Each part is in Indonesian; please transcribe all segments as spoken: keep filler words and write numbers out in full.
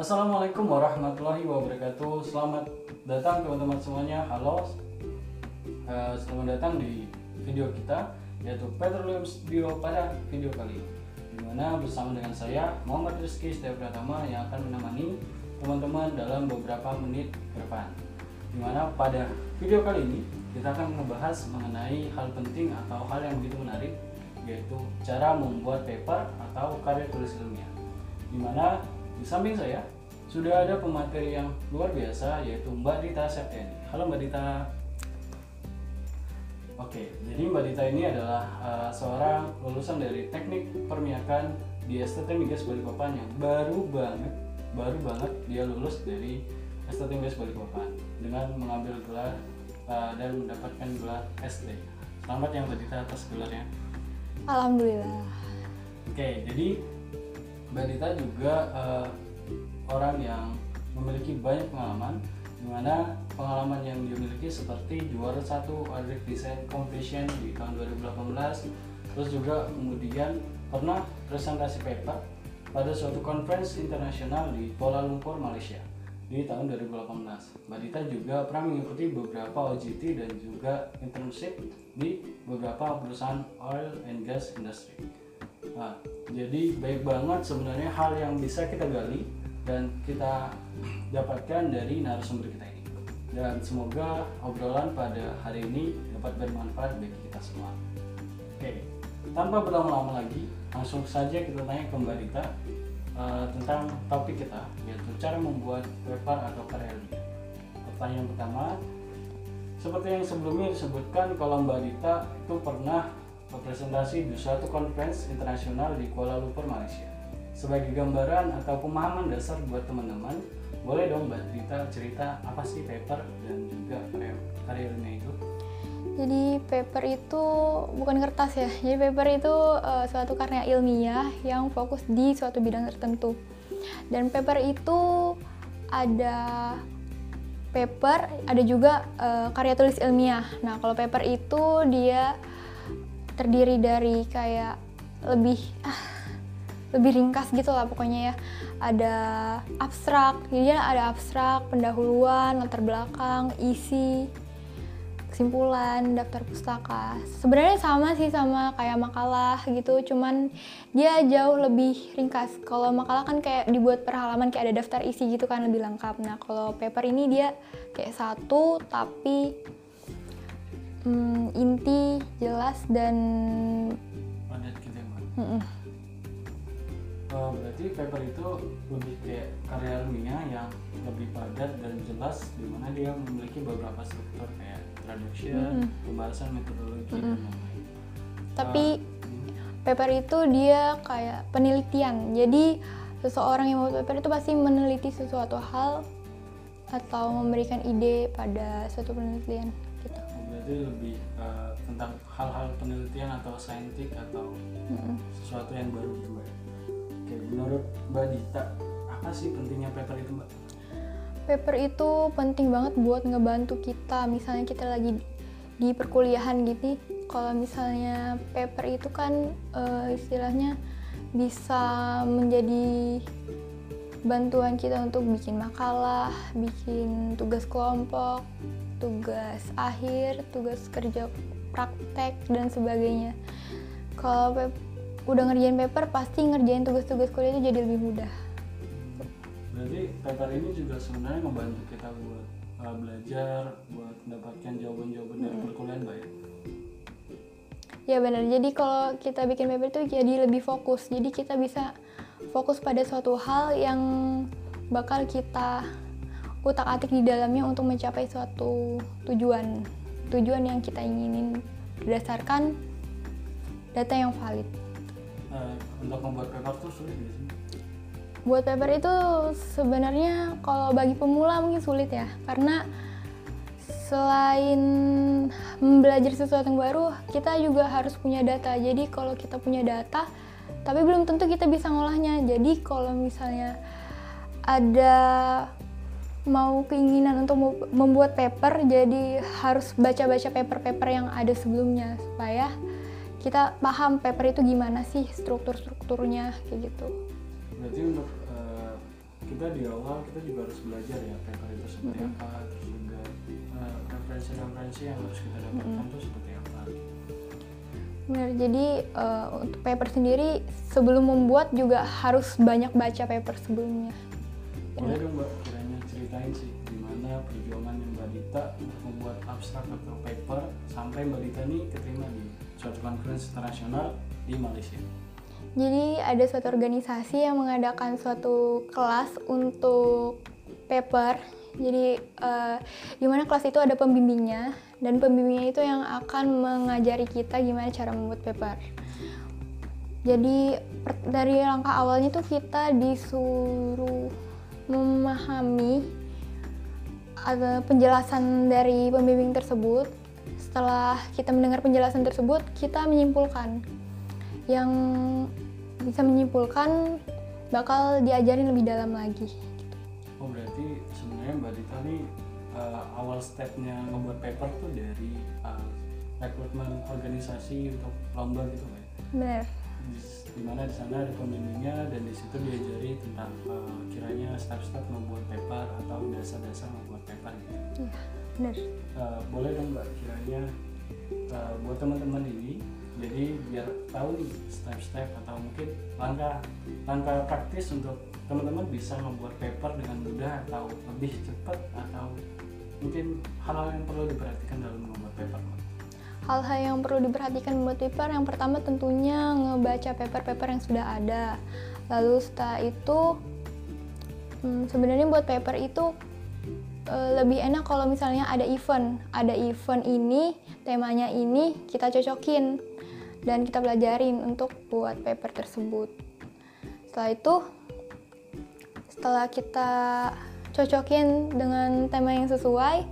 Assalamualaikum warahmatullahi wabarakatuh. Selamat datang teman-teman semuanya. Halo, uh, selamat datang di video kita, yaitu Petroleum Studio pada video kali ini, dimana bersama dengan saya Muhammad Rizki Setiabratama yang akan menemani teman-teman dalam beberapa menit ke depan. Dimana pada video kali ini kita akan membahas mengenai hal penting atau hal yang begitu menarik, yaitu cara membuat paper atau karya tulis ilmiah. Dimana di samping saya sudah ada pemateri yang luar biasa, yaitu Mbak Dita Septariany. Halo Mbak Dita. Oke, jadi Mbak Dita ini adalah uh, seorang lulusan dari teknik permiakan di S T T MIGAS Balikpapan yang baru banget, baru banget dia lulus dari S T T MIGAS Balikpapan dengan mengambil gelar uh, dan mendapatkan gelar S D. Selamat ya Mbak Dita atas gelarnya. Alhamdulillah. Oke, jadi Mbak Dita juga uh, orang yang memiliki banyak pengalaman, dimana pengalaman yang dimiliki seperti juara satu Art Design Competition di tahun dua ribu delapan belas, terus juga kemudian pernah presentasi paper pada suatu conference internasional di Kuala Lumpur, Malaysia di tahun dua ribu delapan belas. Mbak Dita juga pernah mengikuti beberapa O J T dan juga internship di beberapa perusahaan oil and gas industry. Nah, jadi baik banget sebenarnya hal yang bisa kita gali dan kita dapatkan dari narasumber kita ini. Dan semoga obrolan pada hari ini dapat bermanfaat bagi kita semua. Oke, tanpa berlama-lama lagi, langsung saja kita tanya ke Mbak Dita uh, tentang topik kita, yaitu cara membuat paper atau karya ilmiah. Pertanyaan pertama, seperti yang sebelumnya disebutkan, kalau Mbak Dita itu pernah presentasi di suatu conference internasional di Kuala Lumpur, Malaysia. Sebagai gambaran atau pemahaman dasar buat teman-teman, boleh dong Mbak Dita cerita apa sih paper dan juga karya ilmiah itu? Jadi paper itu bukan kertas ya. Jadi paper itu uh, suatu karya ilmiah yang fokus di suatu bidang tertentu. Dan paper itu ada paper, ada juga uh, karya tulis ilmiah. Nah, kalau paper itu dia terdiri dari kayak lebih ah, lebih ringkas gitu lah pokoknya ya. Ada abstrak, jadi ada abstrak, pendahuluan, latar belakang, isi, kesimpulan, daftar pustaka. Sebenarnya sama sih sama kayak makalah gitu, cuman dia jauh lebih ringkas. Kalau makalah kan kayak dibuat per halaman, kayak ada daftar isi gitu kan, lebih lengkap. Nah, kalau paper ini dia kayak satu tapi Hmm, inti jelas dan padat gitu ya, mm -mm. Oh, berarti paper itu lebih kayak karya ilmiah yang lebih padat dan jelas, dimana dia memiliki beberapa struktur kayak introduction, mm -mm. pembahasan metodologi, mm -mm. dan lain-lain. Tapi uh, paper itu dia kayak penelitian. Jadi seseorang yang membuat paper itu pasti meneliti sesuatu hal atau memberikan ide pada suatu penelitian. Lebih uh, tentang hal-hal penelitian atau saintik atau mm-hmm. sesuatu yang baru juga. Oke, menurut Mbak Dita, apa sih pentingnya paper itu, Mbak? Paper itu penting banget buat ngebantu kita. Misalnya kita lagi di perkuliahan gitu, kalau misalnya paper itu kan uh, istilahnya bisa menjadi bantuan kita untuk bikin makalah, bikin tugas kelompok, tugas akhir, tugas kerja praktek, dan sebagainya. Kalau udah ngerjain paper, pasti ngerjain tugas-tugas kuliah itu jadi lebih mudah. Berarti paper ini juga sebenarnya membantu kita buat uh, belajar, buat mendapatkan jawaban-jawaban hmm. dari perkuliahan, Mbak ya? Ya benar, jadi kalau kita bikin paper itu jadi lebih fokus. Jadi kita bisa fokus pada suatu hal yang bakal kita utak-atik di dalamnya untuk mencapai suatu tujuan tujuan yang kita inginin berdasarkan data yang valid. Nah, untuk membuat paper tuh sulit nggak sih? Buat paper itu sebenarnya kalau bagi pemula mungkin sulit ya, karena selain belajar sesuatu yang baru, kita juga harus punya data. Jadi kalau kita punya data tapi belum tentu kita bisa ngolahnya. Jadi kalau misalnya ada mau keinginan untuk membuat paper, jadi harus baca-baca paper-paper yang ada sebelumnya supaya kita paham paper itu gimana sih struktur-strukturnya kayak gitu. Berarti untuk uh, kita di awal kita juga harus belajar ya P K itu seperti mm-hmm. apa, terus juga uh, referensi-referensi yang harus kita dapatkan mm-hmm. itu seperti apa. Benar, jadi uh, untuk paper sendiri sebelum membuat juga harus banyak baca paper sebelumnya. Boleh dong Mbak kiranya ceritain sih gimana perjuangan Mbak Dita untuk membuat abstrak atau paper sampai Mbak Dita ini keterima di suatu conference internasional di Malaysia. Jadi ada suatu organisasi yang mengadakan suatu kelas untuk paper. Jadi uh, gimana kelas itu ada pembimbingnya dan pembimbingnya itu yang akan mengajari kita gimana cara membuat paper. Jadi per- dari langkah awalnya tuh kita disuruh memahami uh, penjelasan dari pembimbing tersebut. Setelah kita mendengar penjelasan tersebut, kita menyimpulkan. Yang bisa menyimpulkan bakal diajarin lebih dalam lagi. Oh berarti sebenarnya Mbak Dita nih uh, awal stepnya ngebuat paper tuh dari uh, rekrutmen organisasi untuk lomba gitu kan? Benar. Dimana di sana ada pembimbingnya dan di situ diajari tentang uh, kiranya step-step membuat paper atau dasar-dasar membuat paper gitu. Iya benar. Uh, boleh dong Mbak kiranya uh, buat teman-teman ini. Jadi biar tahu nih step-step atau mungkin langkah langkah praktis untuk teman-teman bisa membuat paper dengan mudah atau lebih cepat atau mungkin hal-hal yang perlu diperhatikan dalam membuat paper. Hal-hal yang perlu diperhatikan membuat paper yang pertama tentunya ngebaca paper-paper yang sudah ada. Lalu setelah itu hmm, sebenarnya buat paper itu lebih enak kalau misalnya ada event, ada event ini, temanya ini kita cocokin dan kita pelajarin untuk buat paper tersebut. Setelah itu, setelah kita cocokin dengan tema yang sesuai,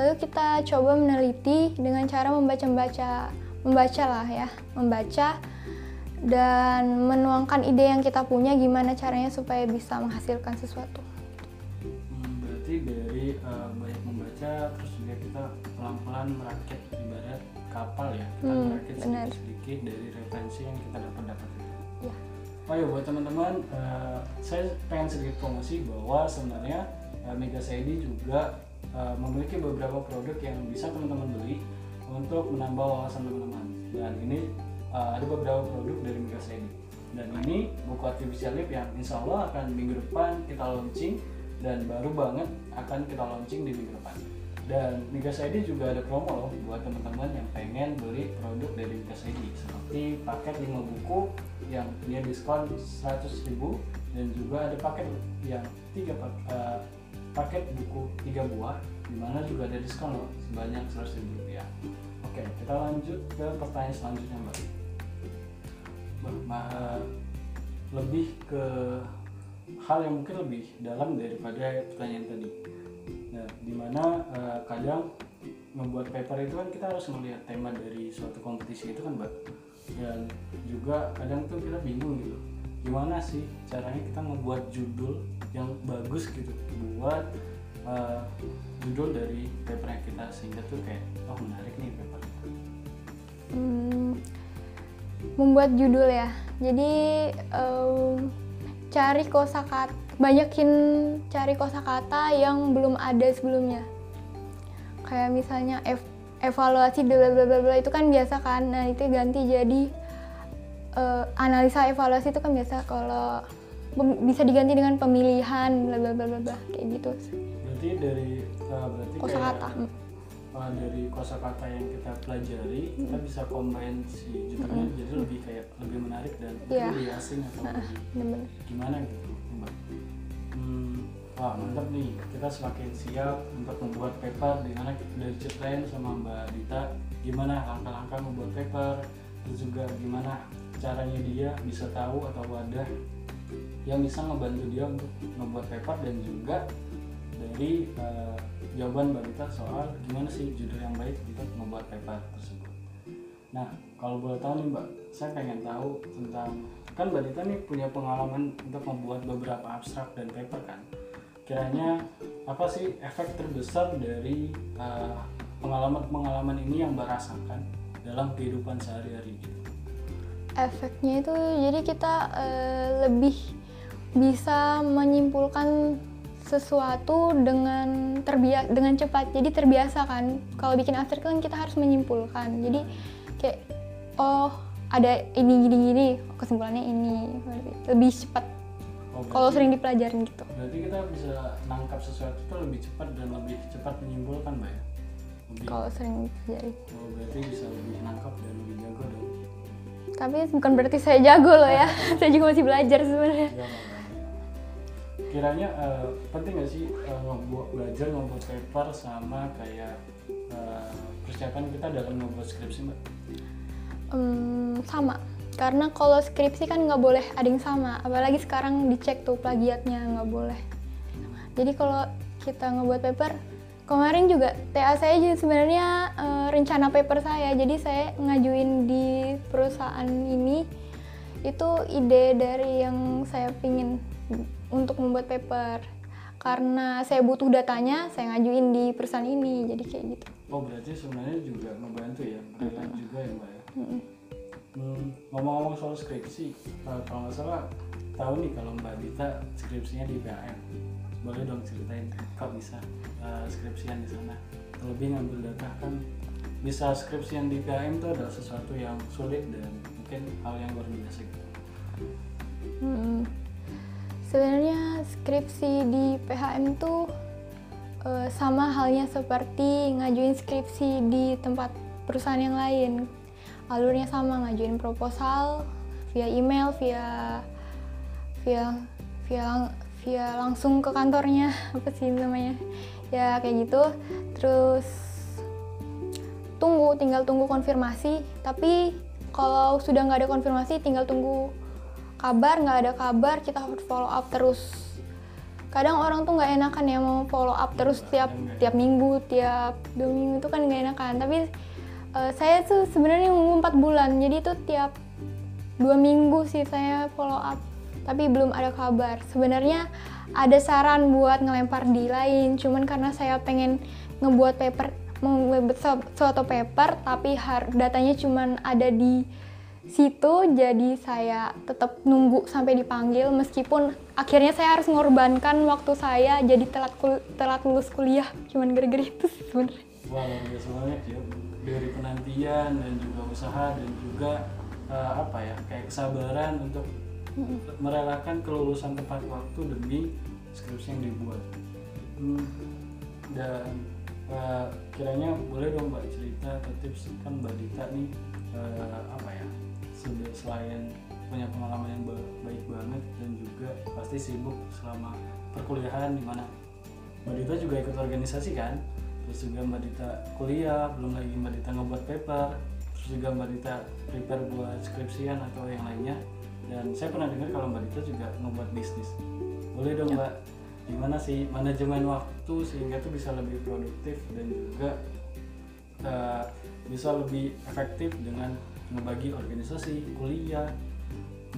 lalu kita coba meneliti dengan cara membaca-baca, membaca lah ya, membaca dan menuangkan ide yang kita punya gimana caranya supaya bisa menghasilkan sesuatu. Dari uh, banyak membaca, terus juga kita pelan-pelan merakit ibarat kapal ya, kita hmm, merakit sedikit-sedikit dari referensi yang kita dapat-dapat ya. Oh ya buat teman-teman, uh, saya pengen sedikit promosi bahwa sebenarnya uh, Migas I D juga uh, memiliki beberapa produk yang bisa teman-teman beli untuk menambah wawasan teman-teman. Dan ini uh, ada beberapa produk dari Migas I D. Dan ini buku artificial lip yang insya Allah akan minggu depan kita launching dan baru banget akan kita launching di minggu depan. Dan Migas I D juga ada promo loh buat teman-teman yang pengen beli produk dari Migas I D seperti paket lima buku yang dia diskon seratus ribu dan juga ada paket yang tiga uh, paket buku tiga buah dimana juga ada diskon loh sebanyak seratus ribu rupiah. Oke, kita lanjut ke pertanyaan selanjutnya Mbak. Bah, lebih ke hal yang mungkin lebih dalam daripada pertanyaan tadi. Nah, dimana uh, kadang membuat paper itu kan kita harus melihat tema dari suatu kompetisi itu kan Mbak. Dan juga kadang tuh kita bingung gitu. Gimana sih caranya kita membuat judul yang bagus gitu buat uh, judul dari paper yang kita sehingga tuh kayak oh menarik nih paper. Hmm, membuat judul ya. Jadi um... cari kosakata, banyakin cari kosakata yang belum ada sebelumnya. Kayak misalnya ev- evaluasi bla bla bla itu kan biasa kan. Nah, itu ganti jadi uh, analisa evaluasi itu kan biasa kalau pem- bisa diganti dengan pemilihan bla bla bla bla kayak gitu. Berarti dari uh, berarti kosakata uh, dari kosakata yang kita pelajari hmm. kita bisa combine si judulnya hmm. jadi lebih kayak lebih menarik dan ya. lebih asing atau nah, lebih gimana gitu Mbak. Hmm, wah mantap nih, kita semakin siap untuk membuat paper dimana kita udah diceritain sama Mbak Dita gimana langkah-langkah membuat paper terus juga gimana caranya dia bisa tahu atau wadah yang bisa ngebantu dia untuk membuat paper dan juga dari uh, jawaban Mbak Dita soal gimana sih judul yang baik untuk membuat paper tersebut. Nah, kalau boleh tahu nih Mbak, saya pengen tahu tentang, kan Mbak Dita nih punya pengalaman untuk membuat beberapa abstrak dan paper kan. Kiranya apa sih efek terbesar dari uh, pengalaman-pengalaman ini yang Mbak rasakan dalam kehidupan sehari-hari gitu? Efeknya itu jadi kita uh, lebih bisa menyimpulkan sesuatu dengan terbiasa, dengan cepat. Jadi terbiasa kan, kalau bikin artikel kan kita harus menyimpulkan. Jadi kayak, oh ada ini gini gini, kesimpulannya ini, lebih cepat. Oh, kalau sering dipelajarin gitu. Berarti kita bisa nangkap sesuatu itu lebih cepat dan lebih cepat menyimpulkan, Mbak ya? Kalau sering dipelajari. Oh, berarti bisa lebih nangkap dan lebih jago dong. Tapi bukan berarti saya jago loh ya. Saya juga masih belajar sebenarnya. Kiranya uh, penting nggak sih uh, belajar membuat paper sama kayak uh, persiapan kita dalam membuat skripsi, Mbak? Um, sama, karena kalau skripsi kan nggak boleh ada yang sama, apalagi sekarang dicek tuh plagiatnya, nggak boleh. Jadi kalau kita ngebuat paper, kemarin juga T A saya juga sebenarnya uh, rencana paper saya, jadi saya ngajuin di perusahaan ini itu ide dari yang saya pingin untuk membuat paper. Karena saya butuh datanya, saya ngajuin di perusahaan ini, jadi kayak gitu. Oh, berarti sebenarnya juga membantu ya, relate mm-hmm. juga ya, Mbak ya? Mm-hmm. Hmm, ngomong-ngomong soal skripsi, kalau nggak salah tahu nih kalau Mbak Dita skripsinya di B A M. Boleh dong ceritain kalau bisa uh, skripsian di sana. Terlebih ngambil data kan, bisa skripsian di B A M itu adalah sesuatu yang sulit dan mungkin hal yang luar biasa gitu. Mm-hmm. Sebenarnya skripsi di P H M tuh e, sama halnya seperti ngajuin skripsi di tempat perusahaan yang lain. Alurnya sama, ngajuin proposal via email, via via via via langsung ke kantornya, apa sih namanya? Ya kayak gitu. Terus tunggu, tinggal tunggu konfirmasi. Tapi kalau sudah nggak ada konfirmasi, tinggal tunggu kabar, nggak ada kabar, kita harus follow up terus. Kadang orang tuh nggak enakan ya mau follow up terus tiap tiap minggu, tiap dua minggu itu kan nggak enakan. Tapi uh, saya tuh sebenarnya nunggu empat bulan, jadi tuh tiap dua minggu sih saya follow up, tapi belum ada kabar. Sebenarnya ada saran buat ngelempar di lain, cuman karena saya pengen ngebuat paper, membuat suatu paper, tapi har- datanya cuman ada di situ, jadi saya tetap nunggu sampai dipanggil, meskipun akhirnya saya harus mengorbankan waktu saya jadi telat kul- telat lulus kuliah, cuman gara-gara itu sih sebenarnya. Wah, luar biasa banget ya, dari penantian dan juga usaha dan juga uh, apa ya, kayak kesabaran untuk mm-hmm. merelakan kelulusan tepat waktu demi skripsi yang dibuat. Hmm. Dan uh, kiranya boleh dong Mbak cerita atau tips, kan Mbak Dita nih uh, apa ya, sudah selain punya pengalaman yang baik banget dan juga pasti sibuk selama perkuliahan, di mana Mbak Dita juga ikut organisasi kan, terus juga Mbak Dita kuliah, belum lagi Mbak Dita ngebuat paper, terus juga Mbak Dita prepare buat skripsian atau yang lainnya, dan saya pernah dengar kalau Mbak Dita juga ngebuat bisnis. Boleh dong ya, Mbak, gimana sih manajemen waktu sehingga tuh bisa lebih produktif dan juga uh, bisa lebih efektif dengan ngebagi organisasi, kuliah,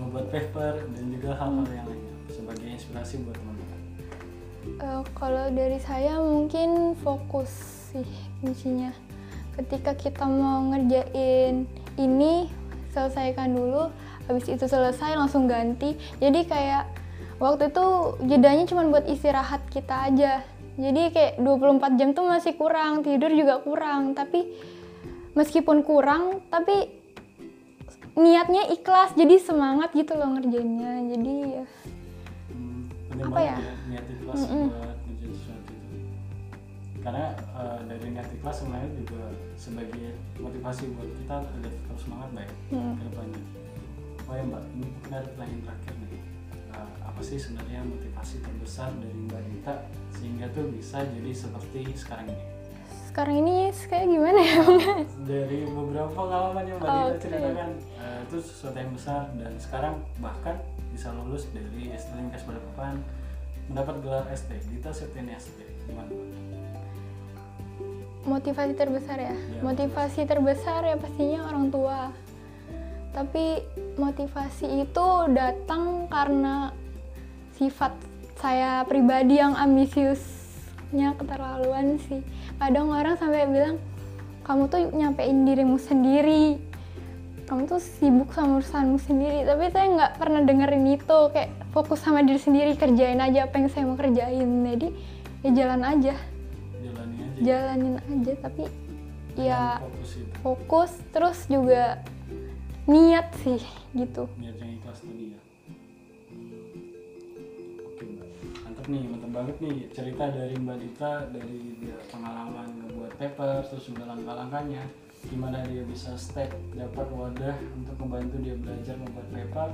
ngebuat paper, dan juga hal-hal yang lainnya sebagai inspirasi buat teman-teman. Uh, kalau dari saya mungkin fokus sih kuncinya. Ketika kita mau ngerjain ini, selesaikan dulu, habis itu selesai langsung ganti. Jadi kayak waktu itu jedanya cuma buat istirahat kita aja. Jadi kayak dua puluh empat jam tuh masih kurang, tidur juga kurang, tapi meskipun kurang, tapi niatnya ikhlas, jadi semangat gitu loh ngerjainnya. Jadi ya hmm, apa ya? ya niat ikhlas Mm-mm. buat ngerjain sesuatu itu, karena uh, dari niat ikhlas sebenarnya juga sebagai motivasi buat kita agar terus semangat baik mm. ke depannya. Oh ya Mbak, ini mungkin ada pertanyaan terakhir nih, uh, apa sih sebenarnya motivasi terbesar dari Mbak Dita sehingga tuh bisa jadi seperti sekarang ini? Sekarang ini kayak gimana ya? Dari beberapa pengalaman yang Mbak Dita okay. ceritakan, uh, itu sesuatu yang besar, dan sekarang bahkan bisa lulus dari S T T MIGAS Balikpapan, mendapat gelar S T Dita Septariany S T. Gimana? Motivasi terbesar ya? ya motivasi betul. Terbesar ya pastinya orang tua. Tapi motivasi itu datang karena sifat saya pribadi yang ambisius. Nya keterlaluan sih. Kadang orang sampai bilang, kamu tuh nyampein dirimu sendiri. kamu tuh sibuk sama urusanmu sendiri, tapi saya nggak pernah dengerin itu, kayak fokus sama diri sendiri, kerjain aja apa yang saya mau kerjain. Jadi ya jalan aja, jalanin aja, jalanin aja tapi jangan ya fokus, fokus terus juga niat sih gitu. Niat yang ikhlas tadi ya. Oke Mbak, mantap nih, mantap banget nih cerita dari Mbak Dita, dari dia pengalaman ngebuat paper, terus juga langkah-langkahnya, gimana dia bisa step dapat wadah untuk membantu dia belajar membuat paper.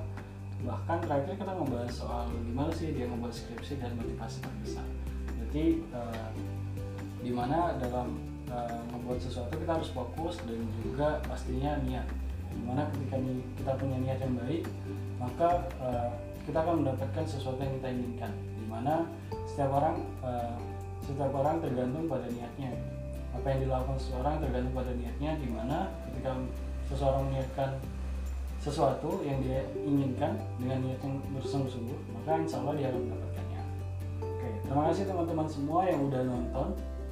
Bahkan terakhir kita membahas soal gimana sih dia membuat skripsi dan motivasi terbesar. Jadi uh, dimana dalam uh, membuat sesuatu kita harus fokus dan juga pastinya niat. Dimana ketika kita punya niat yang baik, maka uh, kita akan mendapatkan sesuatu yang kita inginkan. Dimana setiap orang uh, setiap orang tergantung pada niatnya. Apa yang dilakukan seseorang tergantung pada niatnya, dimana ketika seseorang niatkan sesuatu yang dia inginkan dengan niat yang bersungguh-sungguh, maka insya Allah dia akan mendapatkannya. Oke, terima kasih teman-teman semua yang udah nonton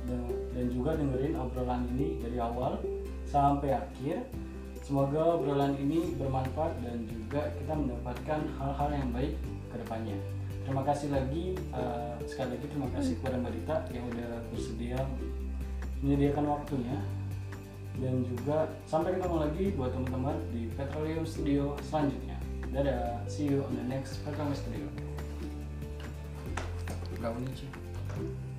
dan, dan juga dengerin obrolan ini dari awal sampai akhir. Semoga obrolan ini bermanfaat dan juga kita mendapatkan hal-hal yang baik ke depannya. Terima kasih lagi, uh, sekali lagi terima kasih kepada Mbak Dita yang udah bersedia menyediakan waktunya, dan juga sampai ketemu lagi buat teman-teman di Petroleum Studio selanjutnya. Dadah, see you on the next Petroleum Studio. Gak